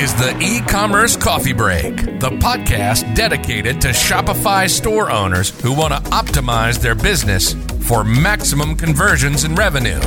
is the E-Commerce Coffee Break, the podcast dedicated to Shopify store owners who want to optimize their business for maximum conversions and revenue.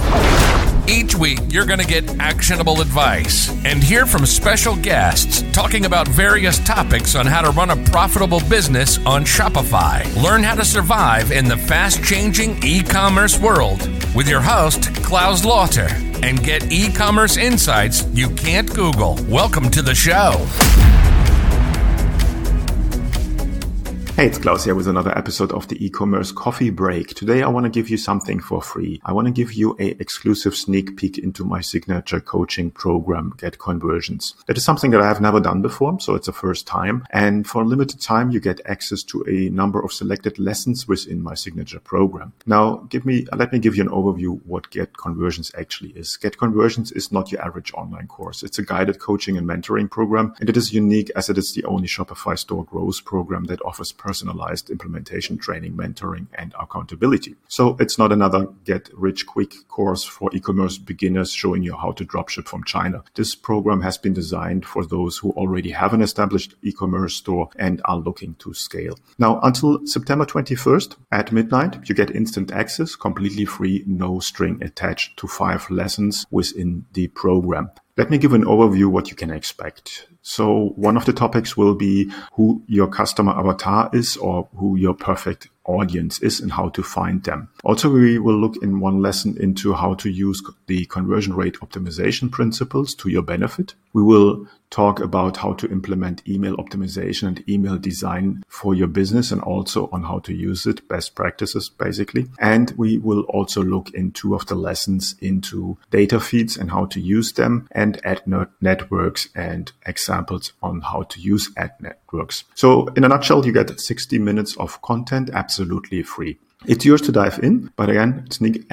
Each week, you're going to get actionable advice and hear from special guests talking about various topics on how to run a profitable business on Shopify. Learn how to survive in the fast-changing e-commerce world with your host, Klaus Lauter, and get e-commerce insights you can't Google. Welcome to the show. Hey, it's Klaus here with another episode of the e-commerce coffee break. Today, I want to give you something for free. I want to give you an exclusive sneak peek into my signature coaching program, Get Conversions. That is something that I have never done before, so it's the first time. And for a limited time, you get access to a number of selected lessons within my signature program. Now, let me give you an overview what Get Conversions actually is. Get Conversions is not your average online course. It's a guided coaching and mentoring program, and it is unique as it is the only Shopify store growth program that offers personalized implementation, training, mentoring, and accountability. So it's not another get-rich-quick course for e-commerce beginners showing you how to dropship from China. This program has been designed for those who already have an established e-commerce store and are looking to scale. Now, until September 21st at midnight, you get instant access, completely free, no string attached, to 5 lessons within the program. Let me give an overview what you can expect. So one of the topics will be who your customer avatar is, or who your perfect audience is and how to find them. Also, we will look in one lesson into how to use the conversion rate optimization principles to your benefit. We will talk about how to implement email optimization and email design for your business, and also on how to use it, best practices basically. And we will also look in 2 of the lessons into data feeds and how to use them, and ad networks and examples on how to use ad networks. So in a nutshell, you get 60 minutes of content absolutely free. It's yours to dive in, but again, sneak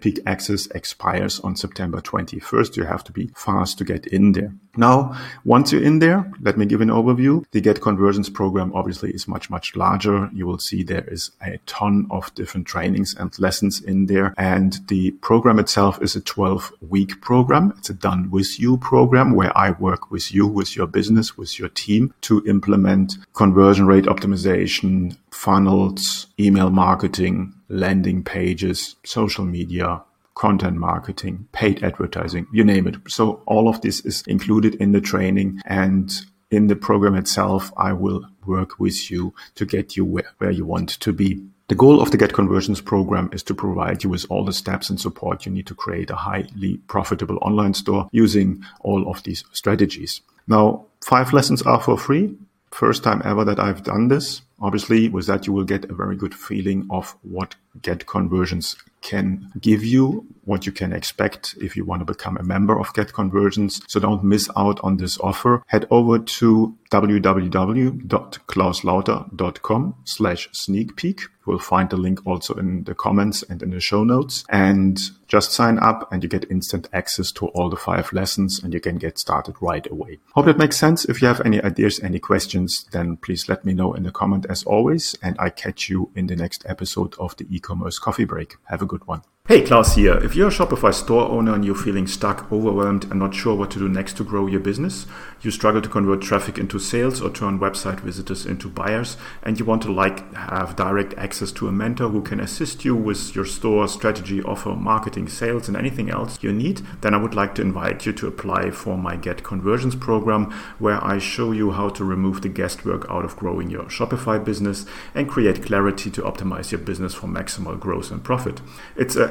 peek access expires on September 21st. You have to be fast to get in there. Now, once you're in there, let me give an overview. The Get Conversions program obviously is much, much larger. You will see there is a ton of different trainings and lessons in there. And the program itself is a 12-week program. It's a done-with-you program where I work with you, with your business, with your team to implement conversion rate optimization, funnels, email marketing, landing pages, social media, content marketing, paid advertising, you name it. So all of this is included in the training, and in the program itself, I will work with you to get you where you want to be. The goal of the Get Conversions program is to provide you with all the steps and support you need to create a highly profitable online store using all of these strategies. Now, 5 lessons are for free. First time ever that I've done this. Obviously, with that, you will get a very good feeling of what Get Conversions can give you, what you can expect if you want to become a member of Get Conversions. So don't miss out on this offer. Head over to www.klauslauter.com/sneakpeek. You'll find the link also in the comments and in the show notes. And just sign up and you get instant access to all the 5 lessons, and you can get started right away. Hope that makes sense. If you have any ideas, any questions, then please let me know in the comment as always. And I catch you in the next episode of the e-commerce coffee break. Have a good one. Hey, Klaus here. If you're a Shopify store owner and you're feeling stuck, overwhelmed, and not sure what to do next to grow your business, you struggle to convert traffic into sales or turn website visitors into buyers, and you want to have direct access to a mentor who can assist you with your store strategy, offer, marketing, sales, and anything else you need, then I would like to invite you to apply for my Get Conversions program, where I show you how to remove the guesswork out of growing your Shopify business and create clarity to optimize your business for maximal growth and profit. It's an